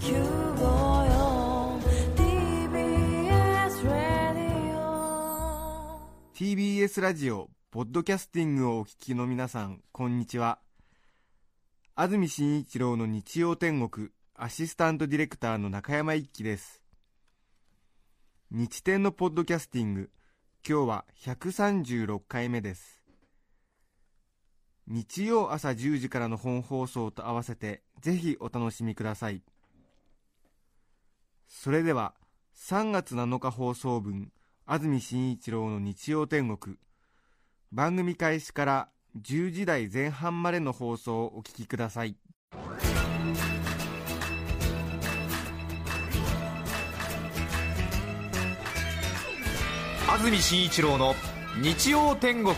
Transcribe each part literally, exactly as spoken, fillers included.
ティービーエス ラジオポッドキャスティングをお聞きの皆さん、こんにちは。安住紳一郎の日曜天国アシスタントディレクターの中山一輝です。日天のポッドキャスティング、今日はひゃくさんじゅうろっかいめです。日曜朝じゅうじからの本放送と合わせてぜひお楽しみください。それではさんがつなのか放送分、安住紳一郎の日曜天国、番組開始からじゅうじ台前半までの放送をお聞きください。安住紳一郎の日曜天国。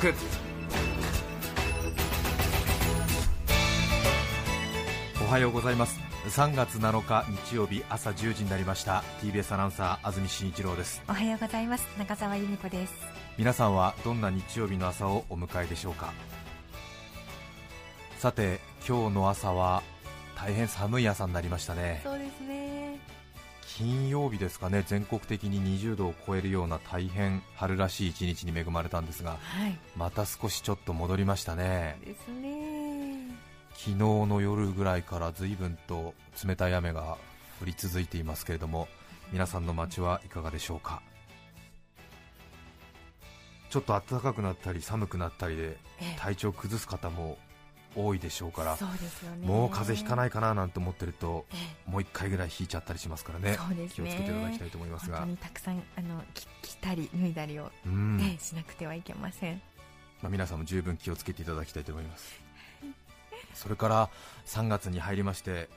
おはようございます。さんがつなのか日曜日朝じゅうじになりました。 ティービーエス アナウンサー安住紳一郎です。おはようございます。中澤由美子です。皆さんはどんな日曜日の朝をお迎えでしょうか。さて、今日の朝は大変寒い朝になりましたね。そうですね。金曜日ですかね、全国的ににじゅうどを超えるような大変春らしい一日に恵まれたんですが、はい、また少しちょっと戻りましたね。そうですね。昨日の夜ぐらいから随分と冷たい雨が降り続いていますけれども、皆さんの街はいかがでしょうか。ちょっと暖かくなったり寒くなったりで体調を崩す方も多いでしょうから、そうですよね。もう風邪ひかないかななんて思ってるともういっかいぐらいひいちゃったりしますから ね, ね気をつけていただきたいと思いますが、本当にたくさんあの着たり脱いだりを、ね、しなくてはいけません、まあ、皆さんも十分気をつけていただきたいと思います。それからさんがつに入りまして、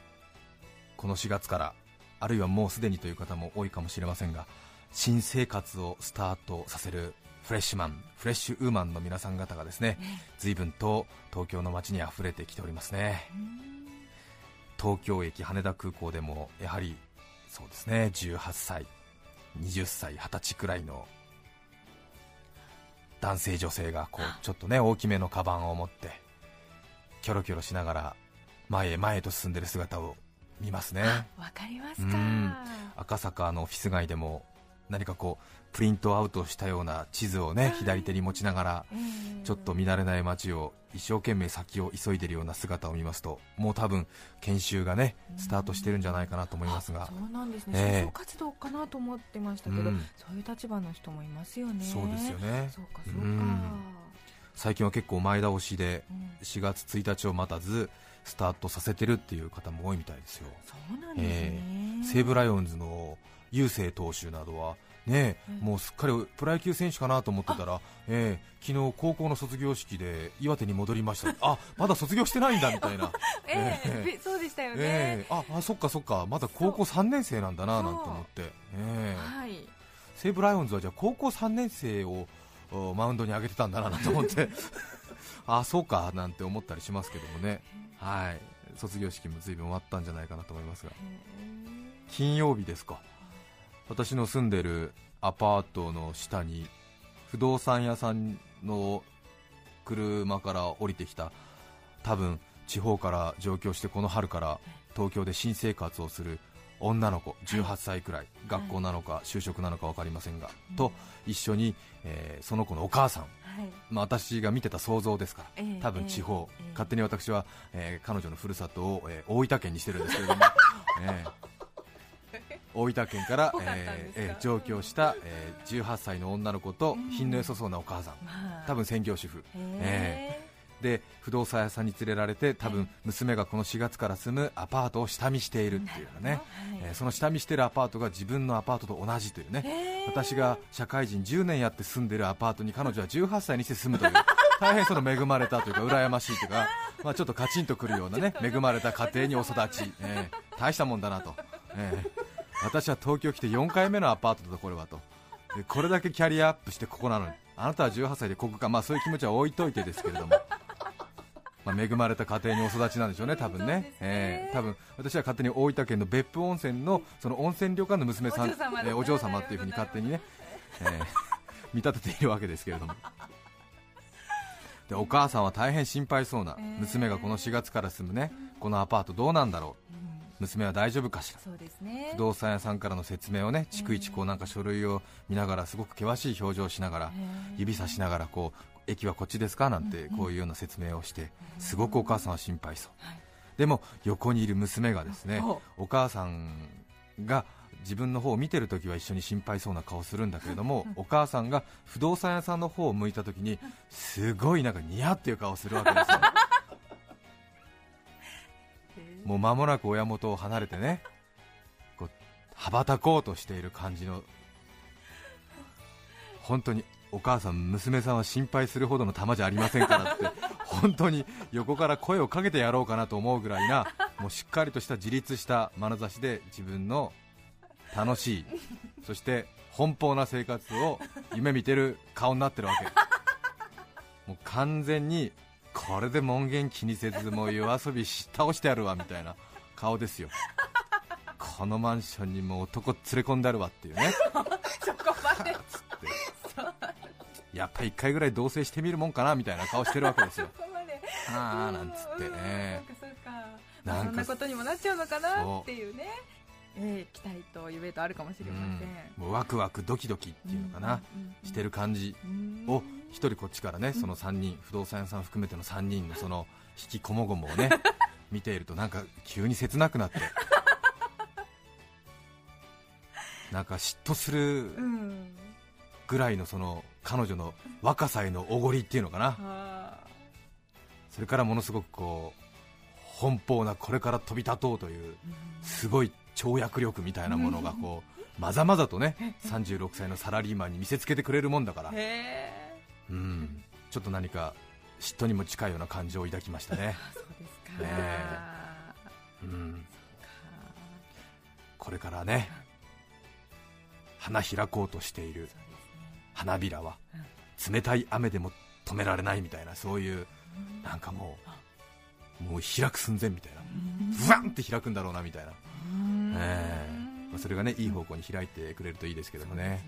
このしがつから、あるいはもうすでにという方も多いかもしれませんが、新生活をスタートさせるフレッシュマン、フレッシュウーマンの皆さん方がですね、随分と東京の街にあふれてきておりますね。東京駅、羽田空港でもやはりそうですね、じゅうはっさい、はたち、はたちくらいの男性女性がこうちょっとね大きめのカバンを持ってキョロキョロしながら前へ前へと進んでいる姿を見ますね。わかりますか。うん、赤坂のオフィス街でも何かこうプリントアウトしたような地図をね、左手に持ちながらちょっと見慣れない街を一生懸命先を急いでいるような姿を見ますと、もう多分研修がねスタートしてるんじゃないかなと思いますが、そうなんですね、就職活動かなと思ってましたけど、うん、そういう立場の人もいますよね。そうですよね。そうかそうか。うん、最近は結構前倒しでしがつついたちを待たずスタートさせてるっていう方も多いみたいですよ。そうなんですね。えー、西武ライオンズの雄星投手などは、ね、うん、もうすっかりプロ野球選手かなと思ってたら、えー、昨日高校の卒業式で岩手に戻りましたあ、まだ卒業してないんだみたいな、えーえー、そうでしたよね、えー、あ, あ、そっかそっか、まだ高校さんねんせいなんだななんて思って、えーはい、西武ライオンズはじゃあ高校さんねんせいをマウンドに上げてたんだなと思ってああそうかなんて思ったりしますけどもね、はい、卒業式も随分終わったんじゃないかなと思いますが、金曜日ですか、私の住んでるアパートの下に不動産屋さんの車から降りてきた、多分地方から上京してこの春から東京で新生活をする女の子、じゅうはっさいくらい、学校なのか就職なのか分かりませんが、はい、と一緒に、えー、その子のお母さん、はい、まあ、私が見てた想像ですから、えー、多分地方、えー、勝手に私は、えー、彼女のふるさとを、えー、大分県にしてるんですけれども、えー、大分県から、えーえー、上京した、えー、じゅうはっさいの女の子と品の良さそうなお母さん、うん、多分専業主婦、えーえーで不動産屋さんに連れられて、多分娘がこのしがつから住むアパートを下見しているっていうかね、はい、えー、その下見しているアパートが自分のアパートと同じというね、えー、私が社会人じゅうねんやって住んでいるアパートに彼女はじゅうはっさいにして住むという大変その恵まれたというか羨ましいというか、まあ、ちょっとカチンとくるようなね恵まれた家庭にお育ち、えー、大したもんだなと、えー、私は東京来てよんかいめのアパートだこれはと、これだけキャリアアップしてここなのにあなたはじゅうはっさいでここか、まあ、そういう気持ちは置いといてですけれどもまあ、恵まれた家庭にお育ちなんでしょうね、多分 ね, ね、えー、多分私は勝手に大分県の別府温泉 の, その温泉旅館の娘さん、お嬢様っていう風に勝手にね、えー、見立てているわけですけれどもで、お母さんは大変心配そうな、娘がこのしがつから住むねこのアパートどうなんだろう、娘は大丈夫かしら。そうですね、不動産屋さんからの説明をね、逐一こうなんか書類を見ながらすごく険しい表情をしながら、指さしながらこう駅はこっちですかなんてこういうような説明をして、すごくお母さんは心配そう、はい、でも横にいる娘がですね、お母さんが自分の方を見てるときは一緒に心配そうな顔するんだけれども、お母さんが不動産屋さんの方を向いたときにすごいなんかニヤっていう顔をするわけですよもう間もなく親元を離れてね、こう羽ばたこうとしている感じの、本当にお母さん、娘さんは心配するほどの玉じゃありませんからって本当に横から声をかけてやろうかなと思うぐらいな、もうしっかりとした自立した眼差しで自分の楽しい、そして奔放な生活を夢見てる顔になってるわけ。もう完全にこれで門限気にせずもう夜遊びし倒してやるわみたいな顔ですよ。このマンションにもう男連れ込んであるわっていうねそこまでつってやっぱりいっかいぐらい同棲してみるもんかなみたいな顔してるわけですよ。ああなんつってね、そんなことにもなっちゃうのかなっていうね、えー、期待と夢とあるかもしれません、うん、もうワクワクドキドキっていうのかな、うんうんうん、してる感じを一人こっちからね、そのさんにん、うん、不動産屋さん含めてのさんにんのその引きこもごもをね見ているとなんか急に切なくなってなんか嫉妬するぐらいのその彼女の若さへのおごりっていうのかな、それからものすごくこう奔放な、これから飛び立とうというすごい跳躍力みたいなものがこうまざまざとねさんじゅうろくさいのサラリーマンに見せつけてくれるもんだから、うん、ちょっと何か嫉妬にも近いような感情を抱きましたね。そうですか、ねうん、これからね花開こうとしている花びらは冷たい雨でも止められないみたいな、そういうなんかもうもう開く寸前みたいな、ブワンって開くんだろうなみたいな、えーまあ、それがねいい方向に開いてくれるといいですけどもね。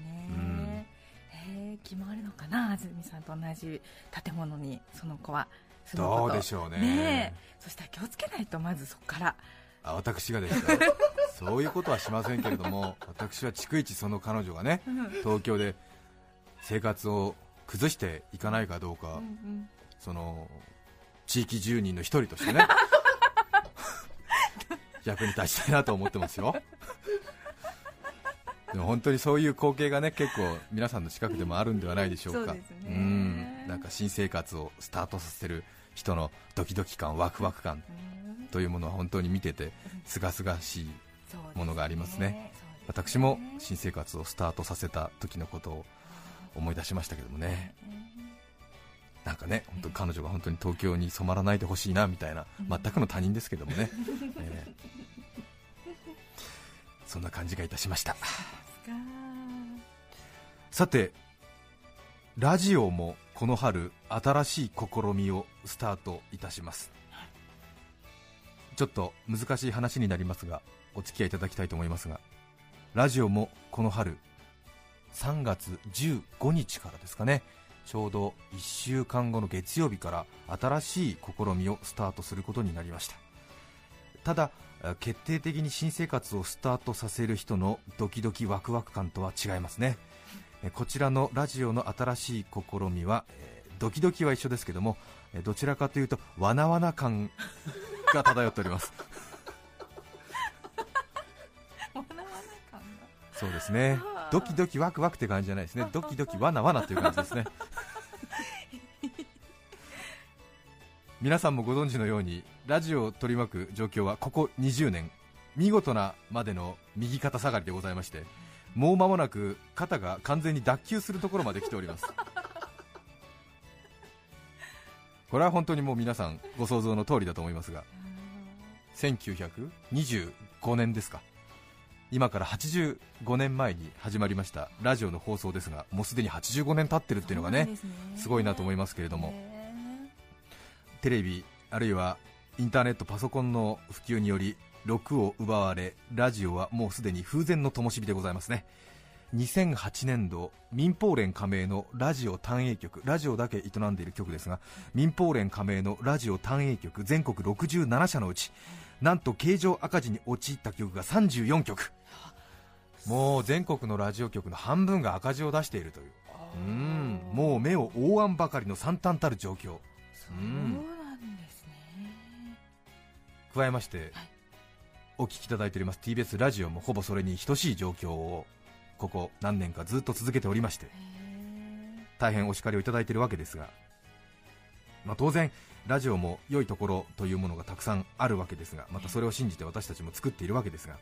気もあるのかな、安住さんと同じ建物にその子は住むことどうでしょう ね, ねそしたら気をつけないと、まずそこから。あ、私がですかそういうことはしませんけれども、私は逐一その彼女がね東京で生活を崩していかないかどうか、うんうん、その地域住人の一人としてね役に立ちたいなと思ってますよでも本当にそういう光景がね結構皆さんの近くでもあるんではないでしょうか。そうですね、うん、なんか新生活をスタートさせる人のドキドキ感、ワクワク感というものは本当に見ててすがすがしいものがあります ね, そうですね私も新生活をスタートさせた時のことを思い出しましたけどもね、なんかね本当彼女が本当に東京に染まらないでほしいなみたいな、全くの他人ですけどもね、えー、そんな感じがいたしました。さてラジオもこの春新しい試みをスタートいたします。ちょっと難しい話になりますがお付き合いいただきたいと思いますが、ラジオもこの春さんがつじゅうごにちからですかね、ちょうどいっしゅうかんごの月曜日から新しい試みをスタートすることになりました。ただ決定的に新生活をスタートさせる人のドキドキワクワク感とは違いますね。こちらのラジオの新しい試みはドキドキは一緒ですけども、どちらかというとわなわな感が漂っておりますわなわな感が、そうですね、ドキドキワクワクって感じじゃないですね、ドキドキわなわなという感じですね皆さんもご存知のようにラジオを取り巻く状況はここにじゅうねん見事なまでの右肩下がりでございまして、もう間もなく肩が完全に脱臼するところまで来ておりますこれは本当にもう皆さんご想像の通りだと思いますが、せんきゅうひゃくにじゅうごねんですか、今からはちじゅうごねんまえに始まりましたラジオの放送ですが、もうすでにはちじゅうごねん経ってるっていうのが ね, す, ねすごいなと思いますけれども、テレビあるいはインターネット、パソコンの普及によりろくを奪われ、ラジオはもうすでに風前の灯火でございますね。にせんはちねんど民放連加盟のラジオ単営局、ラジオだけ営んでいる局ですが、民放連加盟のラジオ単営局全国ろくじゅうななしゃのうちなんと経常赤字に陥った曲がさんじゅうよんきょく、もう全国のラジオ局の半分が赤字を出しているという、うん、もう目を覆わんばかりの惨憺たる状況。そうなんですね。加えまして、はい、お聞きいただいております ティービーエス ラジオもほぼそれに等しい状況をここ何年かずっと続けておりまして、大変お叱りをいただいているわけですが、まあ、当然ラジオも良いところというものがたくさんあるわけですが、またそれを信じて私たちも作っているわけですが、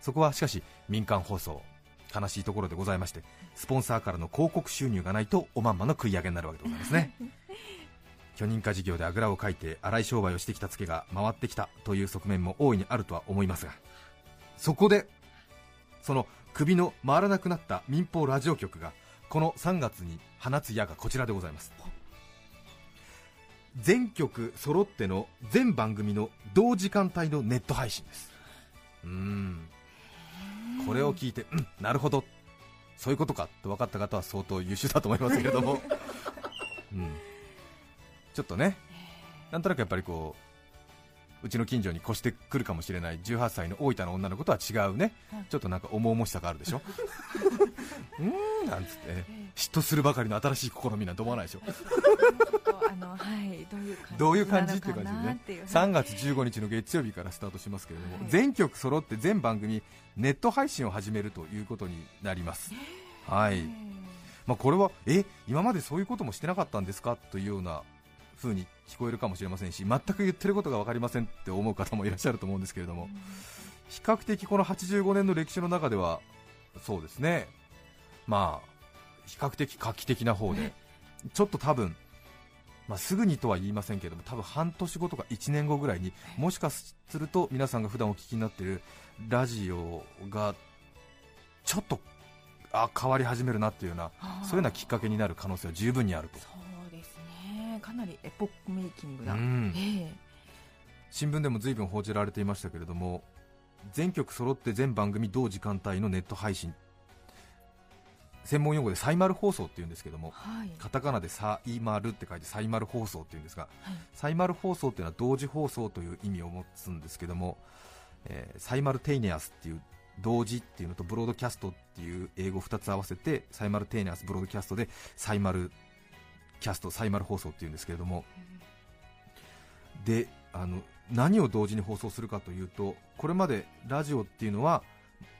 そこはしかし民間放送、悲しいところでございまして、スポンサーからの広告収入がないとおまんまの食い上げになるわけでございますね。許認可事業であぐらをかいて荒い商売をしてきたツケが回ってきたという側面も大いにあるとは思いますが、そこでその首の回らなくなった民放ラジオ局がこのさんがつに放つ矢がこちらでございます。全局揃っての全番組の同時間帯のネット配信です。うーん、これを聞いて、うん、なるほど、そういうことかと分かった方は相当優秀だと思いますけれども、うん、ちょっとね、なんとなくやっぱりこううちの近所に越してくるかもしれないじゅうはっさいの大分の女の子とは違うね、ちょっとなんか重々しさがあるでしょうーんなんつって、ね、嫉妬するばかりの新しい試みなんて思わないでしょあの、はい、どういう感じっていう感じでね、さんがつじゅうごにちの月曜日からスタートしますけれども、はい、全局揃って全番組ネット配信を始めるということになります、はい。まあ、これはえ今までそういうこともしてなかったんですかというような風に聞こえるかもしれませんし、全く言ってることが分かりませんって思う方もいらっしゃると思うんですけれども、比較的このはちじゅうごねんの歴史の中ではそうですね、まあ比較的画期的な方で、ちょっと多分まあ、すぐにとは言いませんけれども、多分半年後とかいちねんごぐらいにもしかすると皆さんが普段お聞きになっているラジオがちょっとあ変わり始めるなというような、そういうようなきっかけになる可能性は十分にあると。そうですね、かなりエポックメイキングだ、うん、えー、新聞でも随分報じられていましたけれども、全局揃って全番組同時間帯のネット配信、専門用語でサイマル放送っていうんですけども、はい、カタカナでサイマルって書いてサイマル放送っていうんですが、はい、サイマル放送っていうのは同時放送という意味を持つんですけども、えー、サイマルテイネアスっていう同時っていうのとブロードキャストっていう英語ふたつ合わせてサイマルテイネアスブロードキャストでサイマルキャストサイマル放送っていうんですけれども、うん、であの何を同時に放送するかというと、これまでラジオっていうのは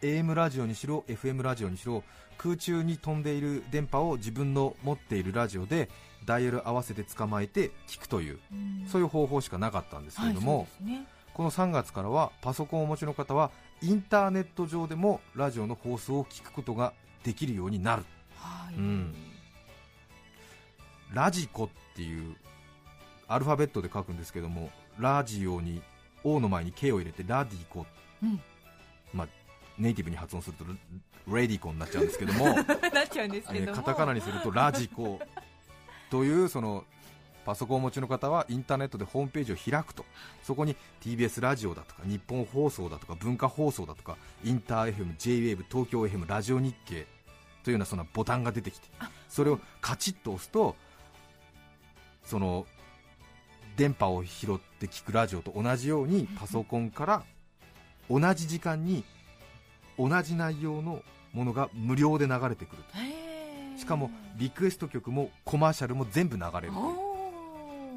エーエム ラジオにしろ エフエム ラジオにしろ空中に飛んでいる電波を自分の持っているラジオでダイヤル合わせて捕まえて聞くという、そういう方法しかなかったんですけれども、はいね、このさんがつからはパソコンをお持ちの方はインターネット上でもラジオの放送を聞くことができるようになる、はい、うん、ラジコっていうアルファベットで書くんですけども、ラジオに O の前に K を入れてラディコ、うん、まあネイティブに発音するとレディコになっちゃうんですけどもなっちゃうんですけども、カタカナにするとラジコという、そのパソコンをお持ちの方はインターネットでホームページを開くと、そこに ティービーエス ラジオだとか日本放送だとか文化放送だとかインター エフエム、J-ウェーブ、東京 エフエム、ラジオ日経というようなそのボタンが出てきて、それをカチッと押すとその電波を拾って聞くラジオと同じようにパソコンから同じ時間に同じ内容のものが無料で流れてくると、しかもリクエスト曲もコマーシャルも全部流れる、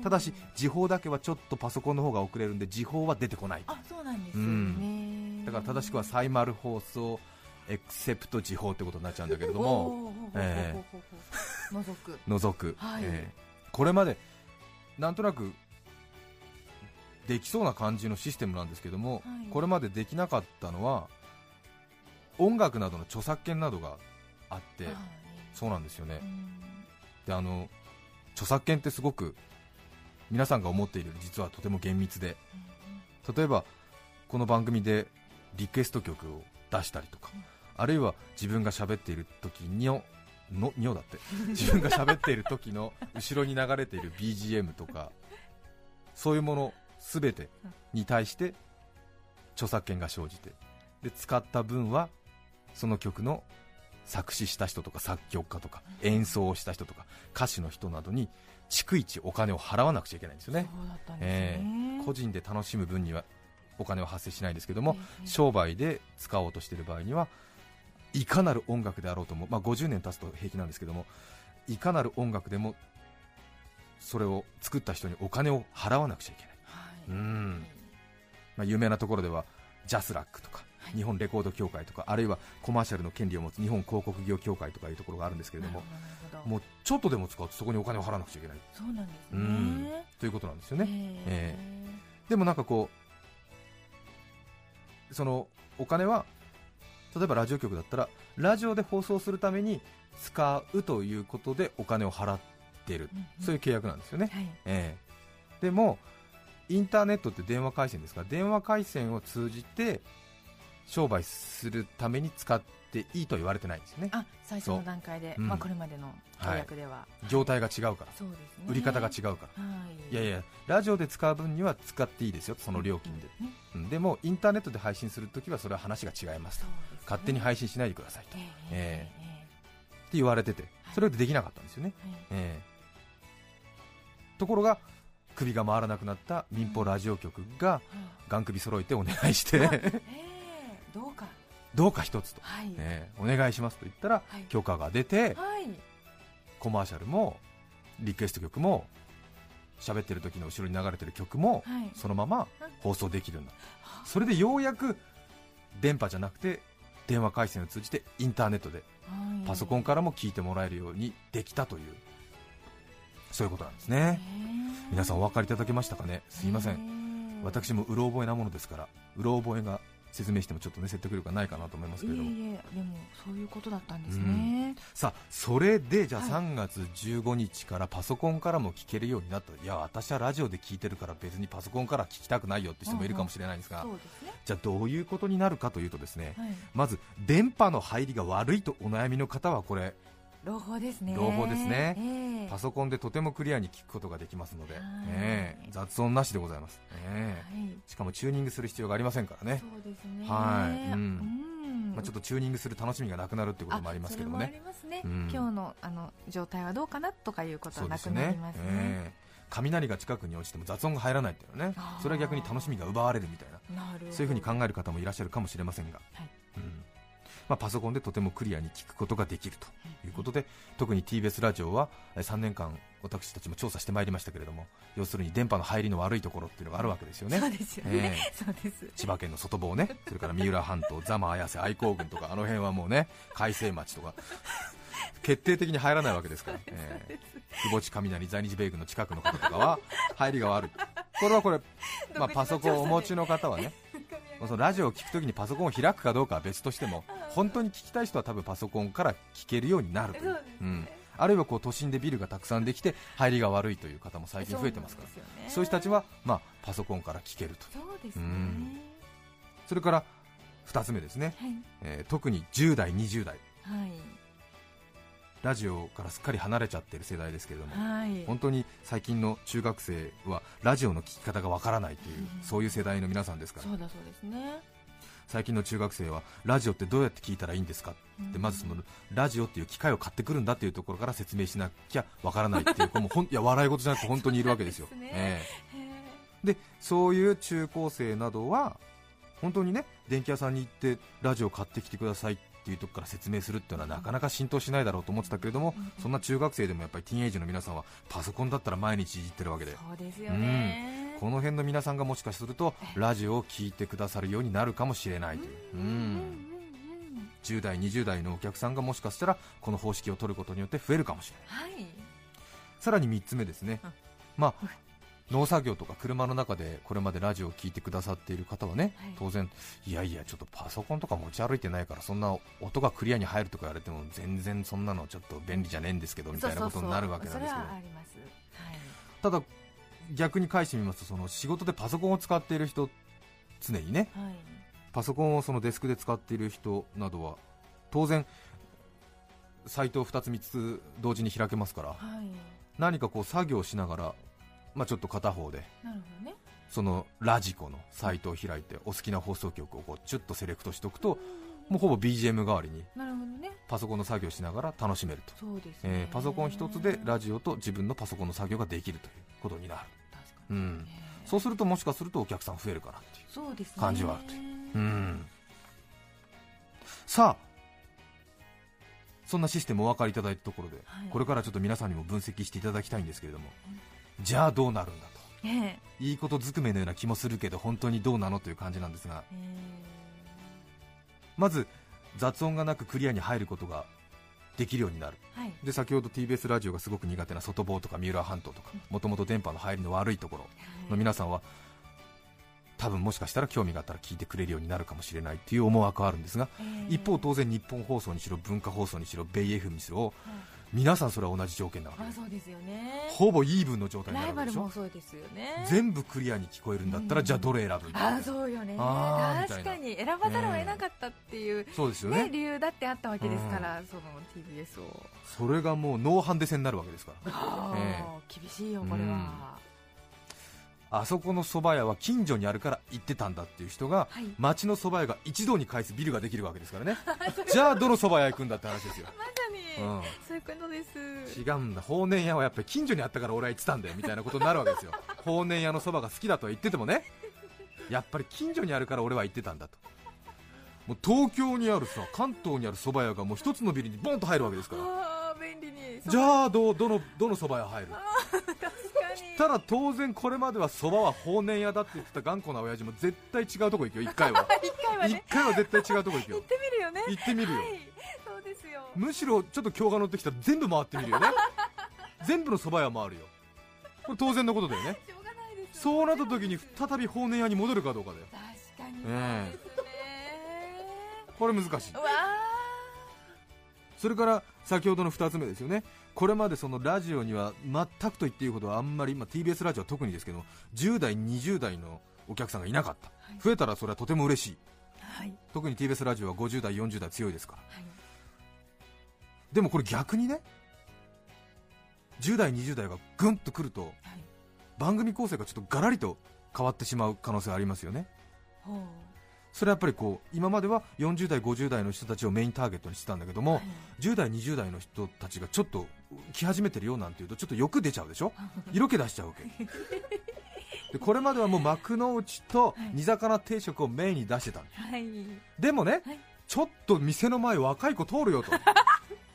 ただし時報だけはちょっとパソコンの方が遅れるんで時報は出てこない。あ、そうなんですよね、うん、だから正しくはサイマル放送エクセプト時報ってことになっちゃうんだけれども、除く除く、はい、えー、これまでなんとなくできそうな感じのシステムなんですけども、はい、これまでできなかったのは音楽などの著作権などがあって、はい、そうなんですよね、であの著作権ってすごく皆さんが思っている実はとても厳密で、例えばこの番組でリクエスト曲を出したりとか、あるいは自分が喋っている時にょのにょだって自分が喋っている時の後ろに流れている ビージーエム とかそういうもの全てに対して著作権が生じて、で使った分はその曲の作詞した人とか作曲家とか演奏をした人とか歌手の人などに逐一お金を払わなくちゃいけないんですよね。そうだったんですね、えー、個人で楽しむ分にはお金は発生しないんですけども、商売で使おうとしている場合にはいかなる音楽であろうとも、まあ、ごじゅうねん経つと平気なんですけども、いかなる音楽でもそれを作った人にお金を払わなくちゃいけない、はい、うん、まあ、有名なところではジャスラックとか日本レコード協会とか、あるいはコマーシャルの権利を持つ日本広告業協会とかいうところがあるんですけれども、もうちょっとでも使うとそこにお金を払わなくちゃいけない。そうなんですね、うん、ということなんですよね、えー、でもなんかこう、そのお金は例えばラジオ局だったらラジオで放送するために使うということでお金を払っている、うんうん、そういう契約なんですよね、はい、えー、でもインターネットって電話回線ですから、電話回線を通じて商売するために使っていいと言われてないんですよね。あ、最初の段階で、うん、まあ、これまでの契約では、はい、業態が違うから、そうですね、売り方が違うから、はい、いやいやラジオで使う分には使っていいですよ、その料金で、うんね、うん、でもインターネットで配信するときはそれは話が違いますと、そうですね、勝手に配信しないでくださいと、えーえーえー、って言われてて、それでできなかったんですよね、はい、えー、ところが首が回らなくなった民放ラジオ局が眼首揃えてお願いして、うん、えーどうかどうか一つと、はい、えー、お願いしますと言ったら、はい、許可が出て、はい、コマーシャルもリクエスト曲も喋ってる時の後ろに流れてる曲も、はい、そのまま放送できるんだ、はい、それでようやく電波じゃなくて電話回線を通じてインターネットでパソコンからも聞いてもらえるようにできたという、そういうことなんですね。皆さんお分かりいただけましたかね。すいません、私もうろ覚えなものですから、うろ覚えが説明してもちょっとね説得力がないかなと思いますけれども、いえいえ、でもそういうことだったんですね。さあ、それでじゃあさんがつじゅうごにちからパソコンからも聞けるようになった、はい、いや私はラジオで聞いてるから別にパソコンから聞きたくないよって人もいるかもしれないんですが、うんうん、そうですね、じゃあどういうことになるかというとですね、はい、まず電波の入りが悪いとお悩みの方はこれ朗報ですね、朗報ですね、えー、パソコンでとてもクリアに聞くことができますので、えー、雑音なしでございます、えーはい、しかもチューニングする必要がありませんからね。そうですね、はい、うんうん、まあ、ちょっとチューニングする楽しみがなくなるってこともありますけどもね、あ、それもありますね、うん、今日のあの状態はどうかなとかいうことはなくなりますね、そうですね、えー、雷が近くに落ちても雑音が入らないっていうのね、それは逆に楽しみが奪われるみたいな、なるほど、そういうふうに考える方もいらっしゃるかもしれませんが、はい、うん、まあ、パソコンでとてもクリアに聞くことができるということで、特に ティービーエス ラジオはさんねんかん私たちも調査してまいりましたけれども、要するに電波の入りの悪いところっていうのがあるわけですよね。そうですよね、えー、そうです。千葉県の外房ね、それから三浦半島、座間綾瀬、愛工郡とかあの辺はもうね、開成町とか決定的に入らないわけですから、えー、久保地雷在日米軍の近くの方とかは入りが悪い、これはこれ、まあ、パソコンをお持ちの方はね、そのラジオを聞くときにパソコンを開くかどうかは別としても、本当に聞きたい人は多分パソコンから聞けるようになるという、うん、あるいはこう都心でビルがたくさんできて入りが悪いという方も最近増えてますから、そういう人たちはまあパソコンから聞けると。そうですね、うん、それからふたつめですね、はい、えー、特にじゅうだいにじゅうだい、はい、ラジオからすっかり離れちゃってる世代ですけれども、はい、本当に最近の中学生はラジオの聞き方がわからないという、うん、そういう世代の皆さんですから、そうだそうですね、最近の中学生はラジオってどうやって聞いたらいいんですかって、うん、まずそのラジオっていう機械を買ってくるんだっていうところから説明しなきゃわからないっていう子もほんいや笑い事じゃなくて本当にいるわけですよ。そうですね、えー、でそういう中高生などは本当にね、電気屋さんに行ってラジオ買ってきてくださいっていうとこから説明するっていうのはなかなか浸透しないだろうと思ってたけれども、そんな中学生でもやっぱりティーンエイジの皆さんはパソコンだったら毎日いじってるわけで、そうですよね、うん、この辺の皆さんがもしかするとラジオを聞いてくださるようになるかもしれないという、うんうん、じゅう代にじゅう代のお客さんがもしかしたらこの方式を取ることによって増えるかもしれない、はい、さらにみっつめですね、まあ農作業とか車の中でこれまでラジオを聞いてくださっている方はね、はい、当然いやいやちょっとパソコンとか持ち歩いてないからそんな音がクリアに入るとか言われても全然そんなのちょっと便利じゃねえんですけどみたいなことになるわけなんですけど、ただ逆に返してみますと、その仕事でパソコンを使っている人、常にね、はい、パソコンをそのデスクで使っている人などは当然サイトをふたつみっつ同時に開けますから、はい、何かこう作業しながら、まあ、ちょっと片方でそのラジコのサイトを開いてお好きな放送局をこうチュッとセレクトしておくと、もうほぼ ビージーエム 代わりにパソコンの作業しながら楽しめると。えパソコン一つでラジオと自分のパソコンの作業ができるということになる。そうするともしかするとお客さん増えるかなっていう感じはあるという。うん、さあそんなシステムをお分かりいただいたところで、はい、これからちょっと皆さんにも分析していただきたいんですけれども、うん、じゃあどうなるんだと、ええ、いいことずくめのような気もするけど本当にどうなのという感じなんですが、えー、まず雑音がなくクリアに入ることができるようになる、はい、で先ほど ティービーエス ラジオがすごく苦手な外房とか三浦半島とかもともと電波の入りの悪いところの皆さんは、はい、多分もしかしたら興味があったら聞いてくれるようになるかもしれないという思惑はあるんですが、えー、一方当然日本放送にしろ文化放送にしろベイエフにしろ、はい、皆さんそれは同じ条件なわけです。そうですよね。ほぼイーブンの状態になるわけでしょ。ライバルもそうですよね。全部クリアに聞こえるんだったら、うん、じゃあどれ選ぶんだ。ああそうよね。確かに選ばざるを得なかったっていう、うん、そうですよね、ね、理由だってあったわけですから、うん、その ティービーエス をそれがもうノーハンデ戦になるわけですから、えー、厳しいよこれは、うん、あそこの蕎麦屋は近所にあるから行ってたんだっていう人が、はい、町の蕎麦屋が一堂に会すビルができるわけですからねじゃあどの蕎麦屋行くんだって話ですよまさに、うん、そういうことです。違うんだ、法然屋はやっぱり近所にあったから俺は行ってたんだよみたいなことになるわけですよ法然屋の蕎麦が好きだとは言っててもね、やっぱり近所にあるから俺は行ってたんだと。もう東京にあるさ、関東にある蕎麦屋がもう一つのビルにボンと入るわけですから、あ便利に。じゃあ ど, どのどの蕎麦屋入る。ただ当然これまではそばは法然屋だって言ってた頑固な親父も絶対違うとこ行くよ、一回は一回は、ね、一回は絶対違うとこ行くよ行ってみるよね、行ってみるよ、はい、そうですよ。むしろちょっと今日が乗ってきたら全部回ってみるよね全部のそば屋回るよ、これ当然のことだよねしょうがないですよね。そうなった時に再び法然屋に戻るかどうかだよ。確かにですね、うん、これ難しい。うわそれから先ほどのふたつめですよね。これまでそのラジオには全くと言っていいほどあんまり、まあ、ティービーエス ラジオは特にですけどじゅう代にじゅう代のお客さんがいなかった、はい、増えたらそれはとても嬉しい、はい、特に ティービーエス ラジオはごじゅう代よんじゅう代強いですから、はい、でもこれ逆にねじゅう代にじゅう代がぐんとくると、はい、番組構成がちょっとガラリと変わってしまう可能性ありますよね。ほう、それはやっぱりこう今まではよんじゅう代ごじゅう代の人たちをメインターゲットにしてたんだけども、はい、じゅう代にじゅう代の人たちがちょっと来始めてるよなんていうとちょっと欲出ちゃうでしょ色気出しちゃうわけでこれまではもう幕の内と煮魚定食をメインに出してたんです、はい、でもね、はい、ちょっと店の前若い子通るよと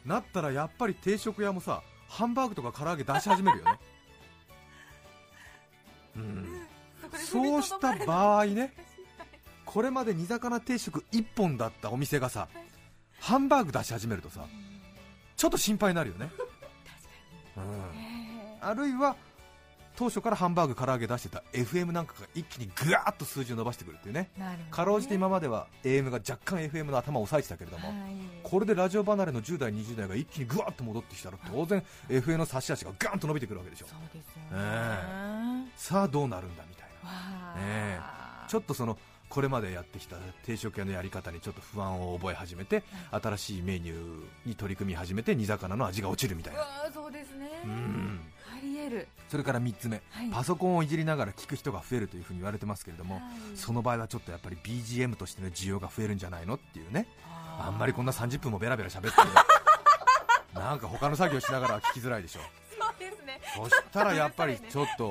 なったらやっぱり定食屋もさハンバーグとか唐揚げ出し始めるよね、うん、そうした場合ねこれまで煮魚定食いっぽんだったお店がさハンバーグ出し始めるとさちょっと心配になるよね。確かに、うん、あるいは当初からハンバーグ唐揚げ出してた エフエム なんかが一気にぐわーっと数字を伸ばしてくるっていうね。かろうじて今までは エーエム が若干 エフエム の頭を抑えてたけれども、はい、これでラジオ離れのじゅう代にじゅう代が一気にぐわーっと戻ってきたら当然 エフエム の差し足がガーンと伸びてくるわけでしょ。そうですよね、えー、さあどうなるんだみたいな、えー、ちょっとそのこれまでやってきた定食屋のやり方にちょっと不安を覚え始めて、はい、新しいメニューに取り組み始めて煮魚の味が落ちるみたいな。うわそうですね、うん、ありえる。それからみっつめ、はい、パソコンをいじりながら聞く人が増えるというふうに言われてますけれども、はい、その場合はちょっとやっぱり ビージーエム としての需要が増えるんじゃないのっていうね。 あ, あんまりこんなさんじゅっぷんもベラベラ喋ってなんか他の作業しながら聞きづらいでしょそうですね。そしたらやっぱりちょっと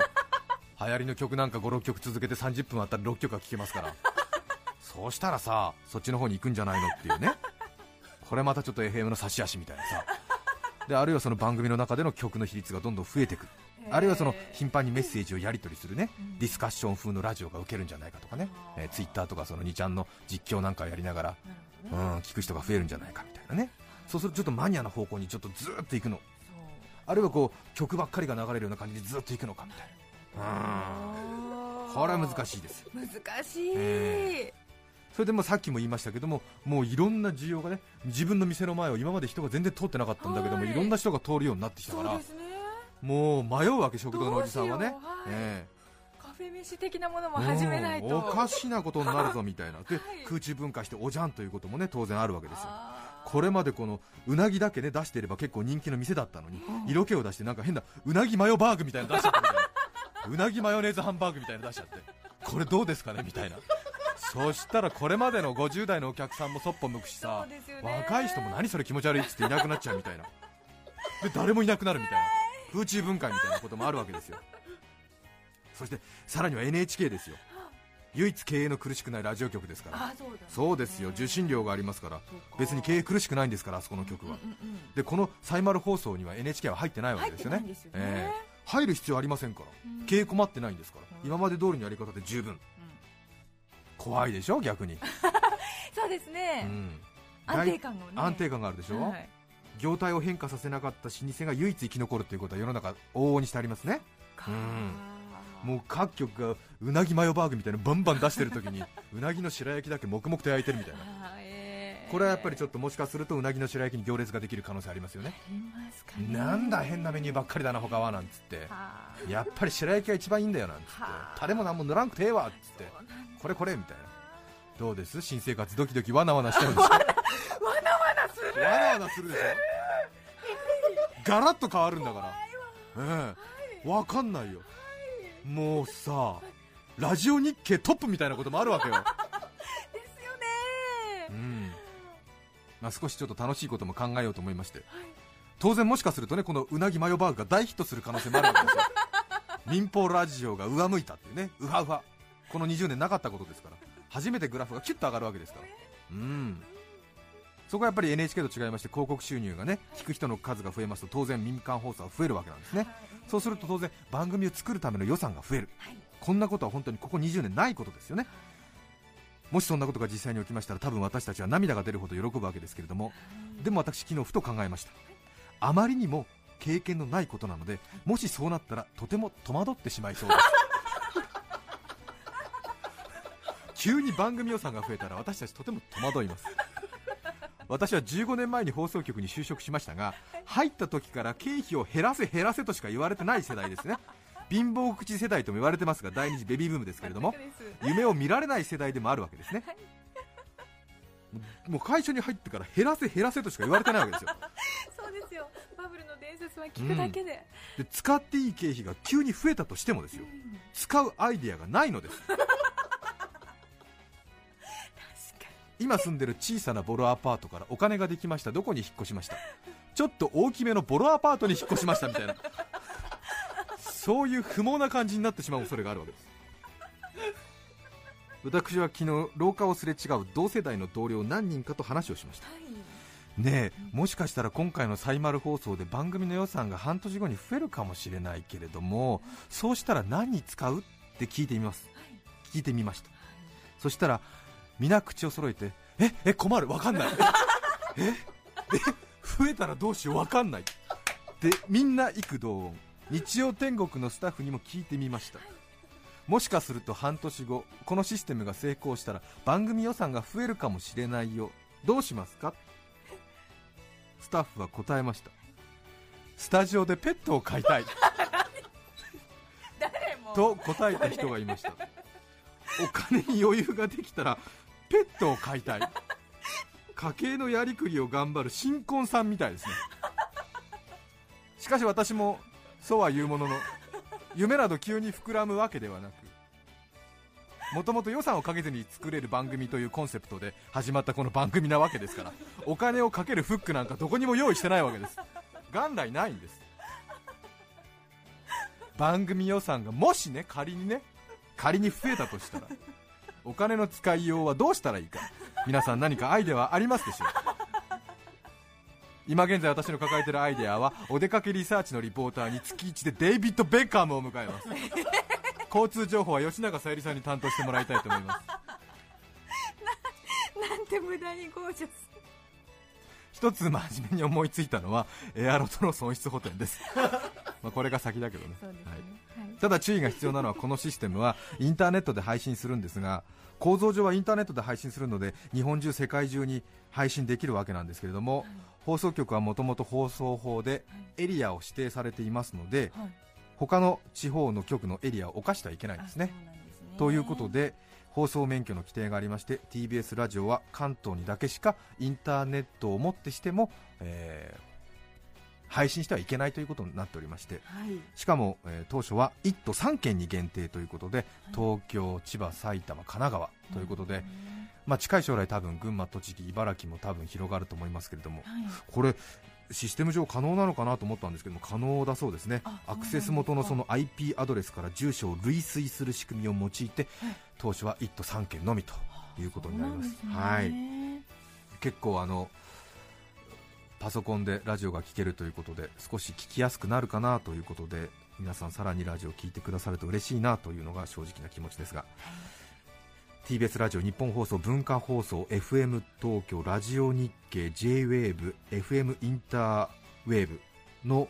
流行りの曲なんかご、ろっきょく続けてさんじゅっぷんあったらろっきょくは聴けますからそうしたらさそっちの方に行くんじゃないのっていうね。これまたちょっと エフエム の差し足みたいなさで、あるいはその番組の中での曲の比率がどんどん増えてくる、あるいはその頻繁にメッセージをやり取りするね、ディスカッション風のラジオが受けるんじゃないかとかね、えー、ツイッターとかそのにちゃんの実況なんかをやりながらな、ね、うん、聞く人が増えるんじゃないかみたいなね。そうするとちょっとマニアな方向にちょっとずーっと行くの、あるいはこう曲ばっかりが流れるような感じでずーっと行くのかみたいな。うん、これは難しいです。難しい、えー、それでもさっきも言いましたけども、もういろんな需要がね、自分の店の前を今まで人が全然通ってなかったんだけども、はい、いろんな人が通るようになってきたから、そうですね、もう迷うわけ。食堂のおじさんはね、はい、えー、カフェ飯的なものも始めないと、うん、おかしなことになるぞみたいなで、はい、空中分解しておじゃんということもね当然あるわけですよ。これまでこのうなぎだけ、ね、出していれば結構人気の店だったのに、うん、色気を出してなんか変なうなぎマヨバーグみたいなの出しちゃったみたいなうなぎマヨネーズハンバーグみたいな出しちゃってこれどうですかねみたいなそしたらこれまでのごじゅう代のお客さんもそっぽ向くしさ、ね、若い人も何それ気持ち悪いっつっていなくなっちゃうみたいなで誰もいなくなるみたいな空中分解みたいなこともあるわけですよ。そしてさらには エヌエイチケー ですよ。唯一経営の苦しくないラジオ局ですから。あ、そうだね、そうですよ、受信料がありますから。別に経営苦しくないんですから、あそこの局は、うんうんうん、でこのサイマル放送には エヌエイチケー は入ってないわけですよね。 入ってないんですよね、えー、入る必要ありませんから、うん、経営困ってないんですから、うん、今まで通りのやり方で十分、うん、怖いでしょ逆にそうですね、うん、安定感もね、安定感があるでしょ、はい、業態を変化させなかった老舗が唯一生き残るということは世の中往々にしてありますね。うん、もう各局がうなぎマヨバーグみたいなのバンバン出してるときにうなぎの白焼きだけ黙々と焼いてるみたいな、えー、これはやっぱりちょっともしかするとうなぎの白焼きに行列ができる可能性ありますよね。ありますかね。なんだ変なメニューばっかりだな他はなんつってやっぱり白焼きが一番いいんだよなんつってタレもなんも塗らんくてええわっつってこれこれみたいな。どうです、新生活ドキドキわなわなしちゃうんですかわなわなするわなわなするでしょガラッと変わるんだからわ、ね、わかんないよ。もうさ、ラジオ日経トップみたいなこともあるわけよですよね、うん、まあ、少しちょっと楽しいことも考えようと思いまして、はい、当然もしかするとねこのうなぎマヨバーグが大ヒットする可能性もあるわけですよ民放ラジオが上向いたっていうね、うはうはこのにじゅうねんなかったことですから初めてグラフがキュッと上がるわけですから、うん、そこはやっぱり エヌエイチケー と違いまして広告収入がね、聞く人の数が増えますと当然民間放送は増えるわけなんですね、はい、そうすると当然番組を作るための予算が増える、はい、こんなことは本当にここにじゅうねんないことですよね。もしそんなことが実際に起きましたら多分私たちは涙が出るほど喜ぶわけですけれども、でも私昨日ふと考えました。あまりにも経験のないことなのでもしそうなったらとても戸惑ってしまいそうです急に番組予算が増えたら私たちとても戸惑います。私はじゅうごねんまえに放送局に就職しましたが入った時から経費を減らせ減らせとしか言われてない世代ですね。貧乏口世代とも言われてますが第二次ベビーブームですけれども夢を見られない世代でもあるわけですね。もう会社に入ってから減らせ減らせとしか言われてないわけですよ。そうですよ、バブルの伝説は聞くだけで、うん、で使っていい経費が急に増えたとしてもですよ、うん、使うアイデアがないのです今住んでる小さなボロアパートからお金ができました、どこに引っ越しました、ちょっと大きめのボロアパートに引っ越しましたみたいなそういう不毛な感じになってしまう恐れがあるわけです。私は昨日廊下をすれ違う同世代の同僚何人かと話をしました、はい、ねえ、もしかしたら今回のサイマル放送で番組の予算が半年後に増えるかもしれないけれどもそうしたら何に使うって聞いてみます、はい、聞いてみました、はい、そしたら皆口を揃えてええ困るわかんないええ増えたらどうしようわかんないでみんな幾度音。日曜天国のスタッフにも聞いてみました。もしかすると半年後このシステムが成功したら番組予算が増えるかもしれないよ、どうしますか。スタッフは答えました。スタジオでペットを飼いたい誰もと答えた人がいました。お金に余裕ができたらペットを飼いたい家計のやりくりを頑張る新婚さんみたいですね。しかし私もそうは言うものの夢など急に膨らむわけではなくもともと予算をかけずに作れる番組というコンセプトで始まったこの番組なわけですからお金をかけるフックなんかどこにも用意してないわけです。元来ないんです。番組予算がもしね仮にね仮に増えたとしたらお金の使いようはどうしたらいいか、皆さん何かアイデアはありますでしょうか。今現在私の抱えているアイデアはお出かけリサーチのリポーターに月いちでデイビッド・ベッカムを迎えます交通情報は吉永小百合さんに担当してもらいたいと思いますな, なんて無駄にゴージャス。一つ真面目に思いついたのはエアロとの損失補填ですまあこれが先だけど ね, そうですね、はいはい、ただ注意が必要なのはこのシステムはインターネットで配信するんですが構造上はインターネットで配信するので日本中世界中に配信できるわけなんですけれども、はい、放送局はもともと放送法でエリアを指定されていますので、はい、他の地方の局のエリアを侵してはいけないんです ね, ですねということで放送免許の規定がありまして ティービーエス ラジオは関東にだけしかインターネットをもってしても、えー配信してはいけないということになっておりまして、はい、しかも、えー、当初はいっと都さんけんに限定ということで、はい、東京、千葉、埼玉、神奈川ということで、まあ、近い将来多分群馬、栃木、茨城も多分広がると思いますけれども、はい、これシステム上可能なのかなと思ったんですけども、可能だそうですね。アクセス元のその アイピー アドレスから住所を類推する仕組みを用いて、当初はいっ都さんけんのみということになります。はい、結構あのパソコンでラジオが聴けるということで少し聞きやすくなるかなということで、皆さんさらにラジオを聴いてくださると嬉しいなというのが正直な気持ちですが、はい、ティービーエス ラジオ、日本放送、文化放送、 エフエム 東京、ラジオ日経、 J-ウェーブ、 エフエム インターウェーブの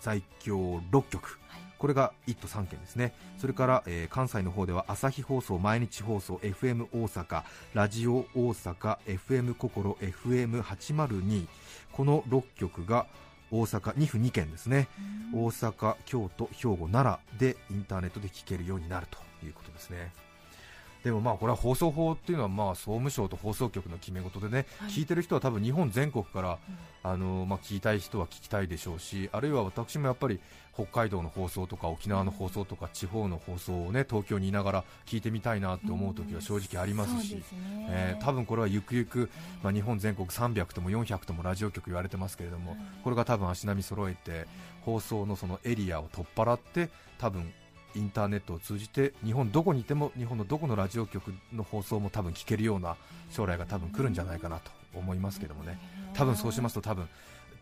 在京ろっきょく、はい、これがいっ都さんけんですね。それから、えー、関西の方では朝日放送、毎日放送、 エフエム 大阪、ラジオ大阪、 エフエム 心、 エフエムはちまるに、このろっきょくが大阪に府にけんですね。大阪、京都、兵庫、奈良でインターネットで聴けるようになるということですね。でもまあこれは放送法っていうのはまあ総務省と放送局の決め事でね、はい、聞いてる人は多分日本全国から、うん、あのまあ聞きたい人は聞きたいでしょうし、あるいは私もやっぱり北海道の放送とか沖縄の放送とか地方の放送をね、東京にいながら聞いてみたいなと思う時は正直ありますし、うん、そうですね、えー、多分これはゆくゆく、まあ、日本全国さんびゃくともよんひゃくともラジオ局言われてますけれども、うん、これが多分足並み揃えて放送のそのエリアを取っ払って、多分インターネットを通じて日本どこにいても日本のどこのラジオ局の放送も多分聞けるような将来が多分来るんじゃないかなと思いますけどもね。多分そうしますと、多分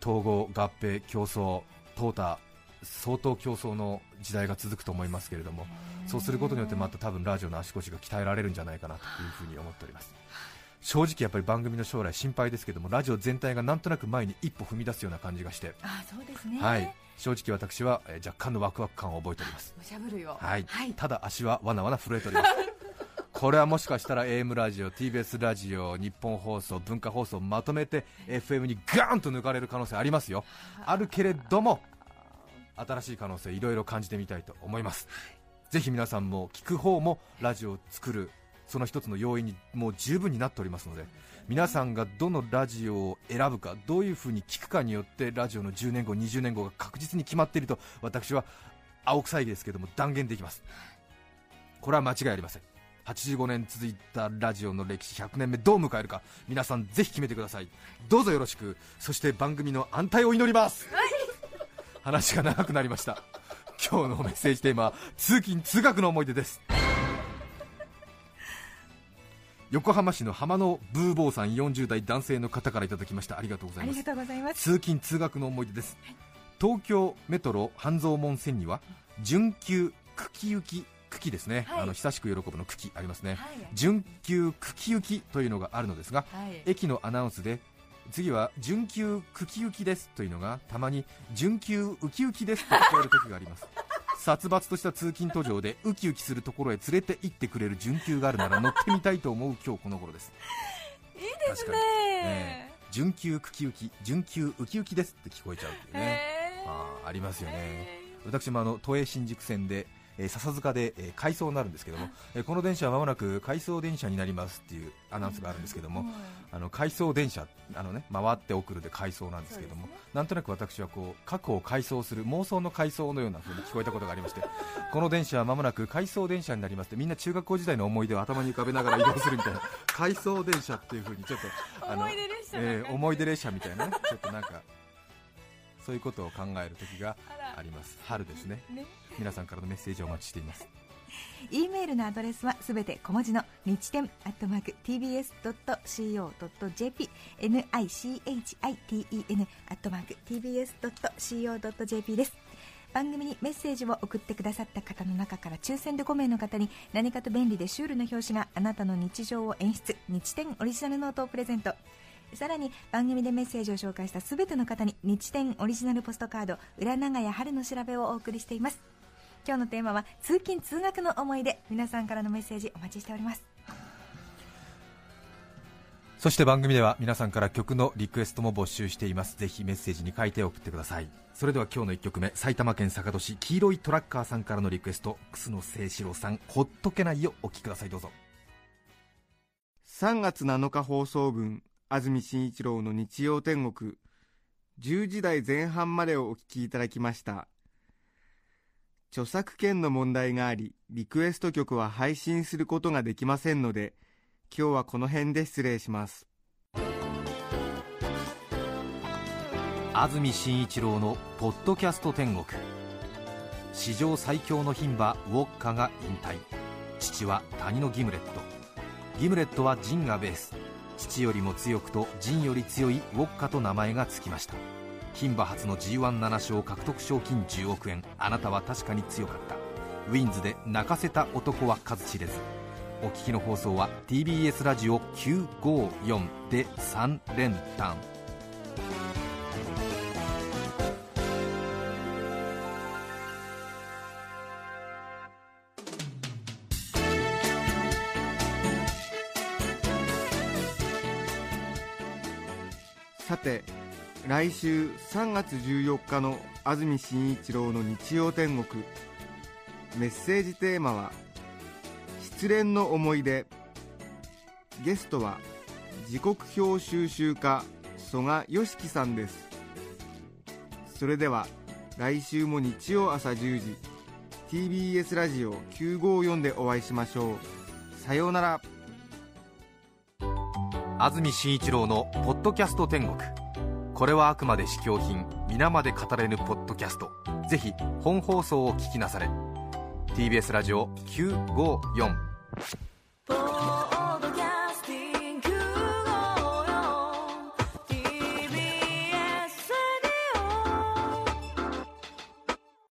統合、合併、競争、淘汰、相当競争の時代が続くと思いますけれども、そうすることによってまた多分ラジオの足腰が鍛えられるんじゃないかなというふうに思っております。正直やっぱり番組の将来心配ですけども、ラジオ全体がなんとなく前に一歩踏み出すような感じがして、あ、そうですね、はい、正直私は若干のワクワク感を覚えております。むしゃぶるよ、はいはい、ただ足はわなわな震えておりますこれはもしかしたら エーエム ラジオ、 ティービーエス ラジオ、日本放送、文化放送まとめて エフエム にガーンと抜かれる可能性ありますよ。あるけれども新しい可能性いろいろ感じてみたいと思います。ぜひ皆さんも聞く方もラジオを作るその一つの要因にもう十分になっておりますので、皆さんがどのラジオを選ぶか、どういう風に聞くかによってラジオのじゅうねんご、にじゅうねんごが確実に決まっていると私は青臭いですけども断言できます。これは間違いありません。はちじゅうごねん続いたラジオの歴史、ひゃくねんめどう迎えるか、皆さんぜひ決めてください。どうぞよろしく。そして番組の安泰を祈ります、はい、話が長くなりました。今日のメッセージテーマは通勤通学の思い出です。横浜市の浜野ブーボーさん、よんじゅうだい男性の方からいただきました。ありがとうございます。通勤通学の思い出です、はい、東京メトロ半蔵門線には準急久喜行き、久喜ですね、はい、あの久しく喜ぶの久喜ありますね、はい、準急久喜行きというのがあるのですが、はい、駅のアナウンスで次は準急久喜行きですというのがたまに準急ウキウキですと聞こえる時があります殺伐とした通勤途上でウキウキするところへ連れて行ってくれる準急があるなら乗ってみたいと思う今日この頃です。いいですね、ね、準急クキウキ、準急ウキウキですって聞こえちゃうっていうね、あ, ありますよね。私もあの都営新宿線で、えー、笹塚で、えー、回送になるんですけども、えー、この電車はまもなく回送電車になりますっていうアナウンスがあるんですけども、うん、あの回送電車、あの、ね、回って送るで回送なんですけども、ね、なんとなく私はこう過去を回送する妄想の回送のような風に聞こえたことがありましてこの電車はまもなく回送電車になりますって、みんな中学校時代の思い出を頭に浮かべながら移動するみたいな回送電車っていう風にちょっとあの思い出列車、えー、思い出列車みたいな、ね、ちょっとなんかそういうことを考える時があります。春ですね。ね、皆さんからのメッセージをお待ちしています。E メールのアドレスはすべて小文字の日天アットマーク ティービーエスドットシーオードットジェーピー、ニチテン アットマーク ティービーエスドットシーオードットジェーピー です。番組にメッセージを送ってくださった方の中から抽選でごめいの方に何かと便利でシュールな表紙があなたの日常を演出、日天オリジナルノートをプレゼント。さらに番組でメッセージを紹介したすべての方に日天オリジナルポストカード、裏長屋春のしらべをお送りしています。今日のテーマは通勤通学の思い出、皆さんからのメッセージお待ちしております。そして番組では皆さんから曲のリクエストも募集しています。ぜひメッセージに書いて送ってください。それでは今日のいっきょくめ、埼玉県坂戸市黄色いトラッカーさんからのリクエスト、楠野清志郎さん、ほっとけないをお聞きください。どうぞ。さんがつなのか放送分、安住紳一郎の日曜天国、じゅうじ台前半までをお聞きいただきました。著作権の問題があり、リクエスト曲は配信することができませんので、今日はこの辺で失礼します。安住紳一郎のポッドキャスト天国。史上最強の牝馬ウォッカが引退。父は谷のギムレット。ギムレットはジンがベース。父よりも強くとジンより強いウォッカと名前がつきました。牝馬初の ジーワンなな 勝獲得賞金じゅうおくえん。あなたは確かに強かった。ウィンズで泣かせた男は数知れず。お聞きの放送は ティービーエス ラジオきゅうごよんでさん連単。さて、来週さんがつじゅうよっかの安住紳一郎の日曜天国、メッセージテーマは失恋の思い出。ゲストは時刻表収集家曽我良樹さんです。それでは来週も日曜朝じゅうじ ティービーエス ラジオきゅうごよんでお会いしましょう。さようなら。安住紳一郎のポッドキャスト天国。これはあくまで試供品、皆まで語れぬポッドキャスト。ぜひ本放送を聞きなされ。ティービーエス ラジオきゅうごよん。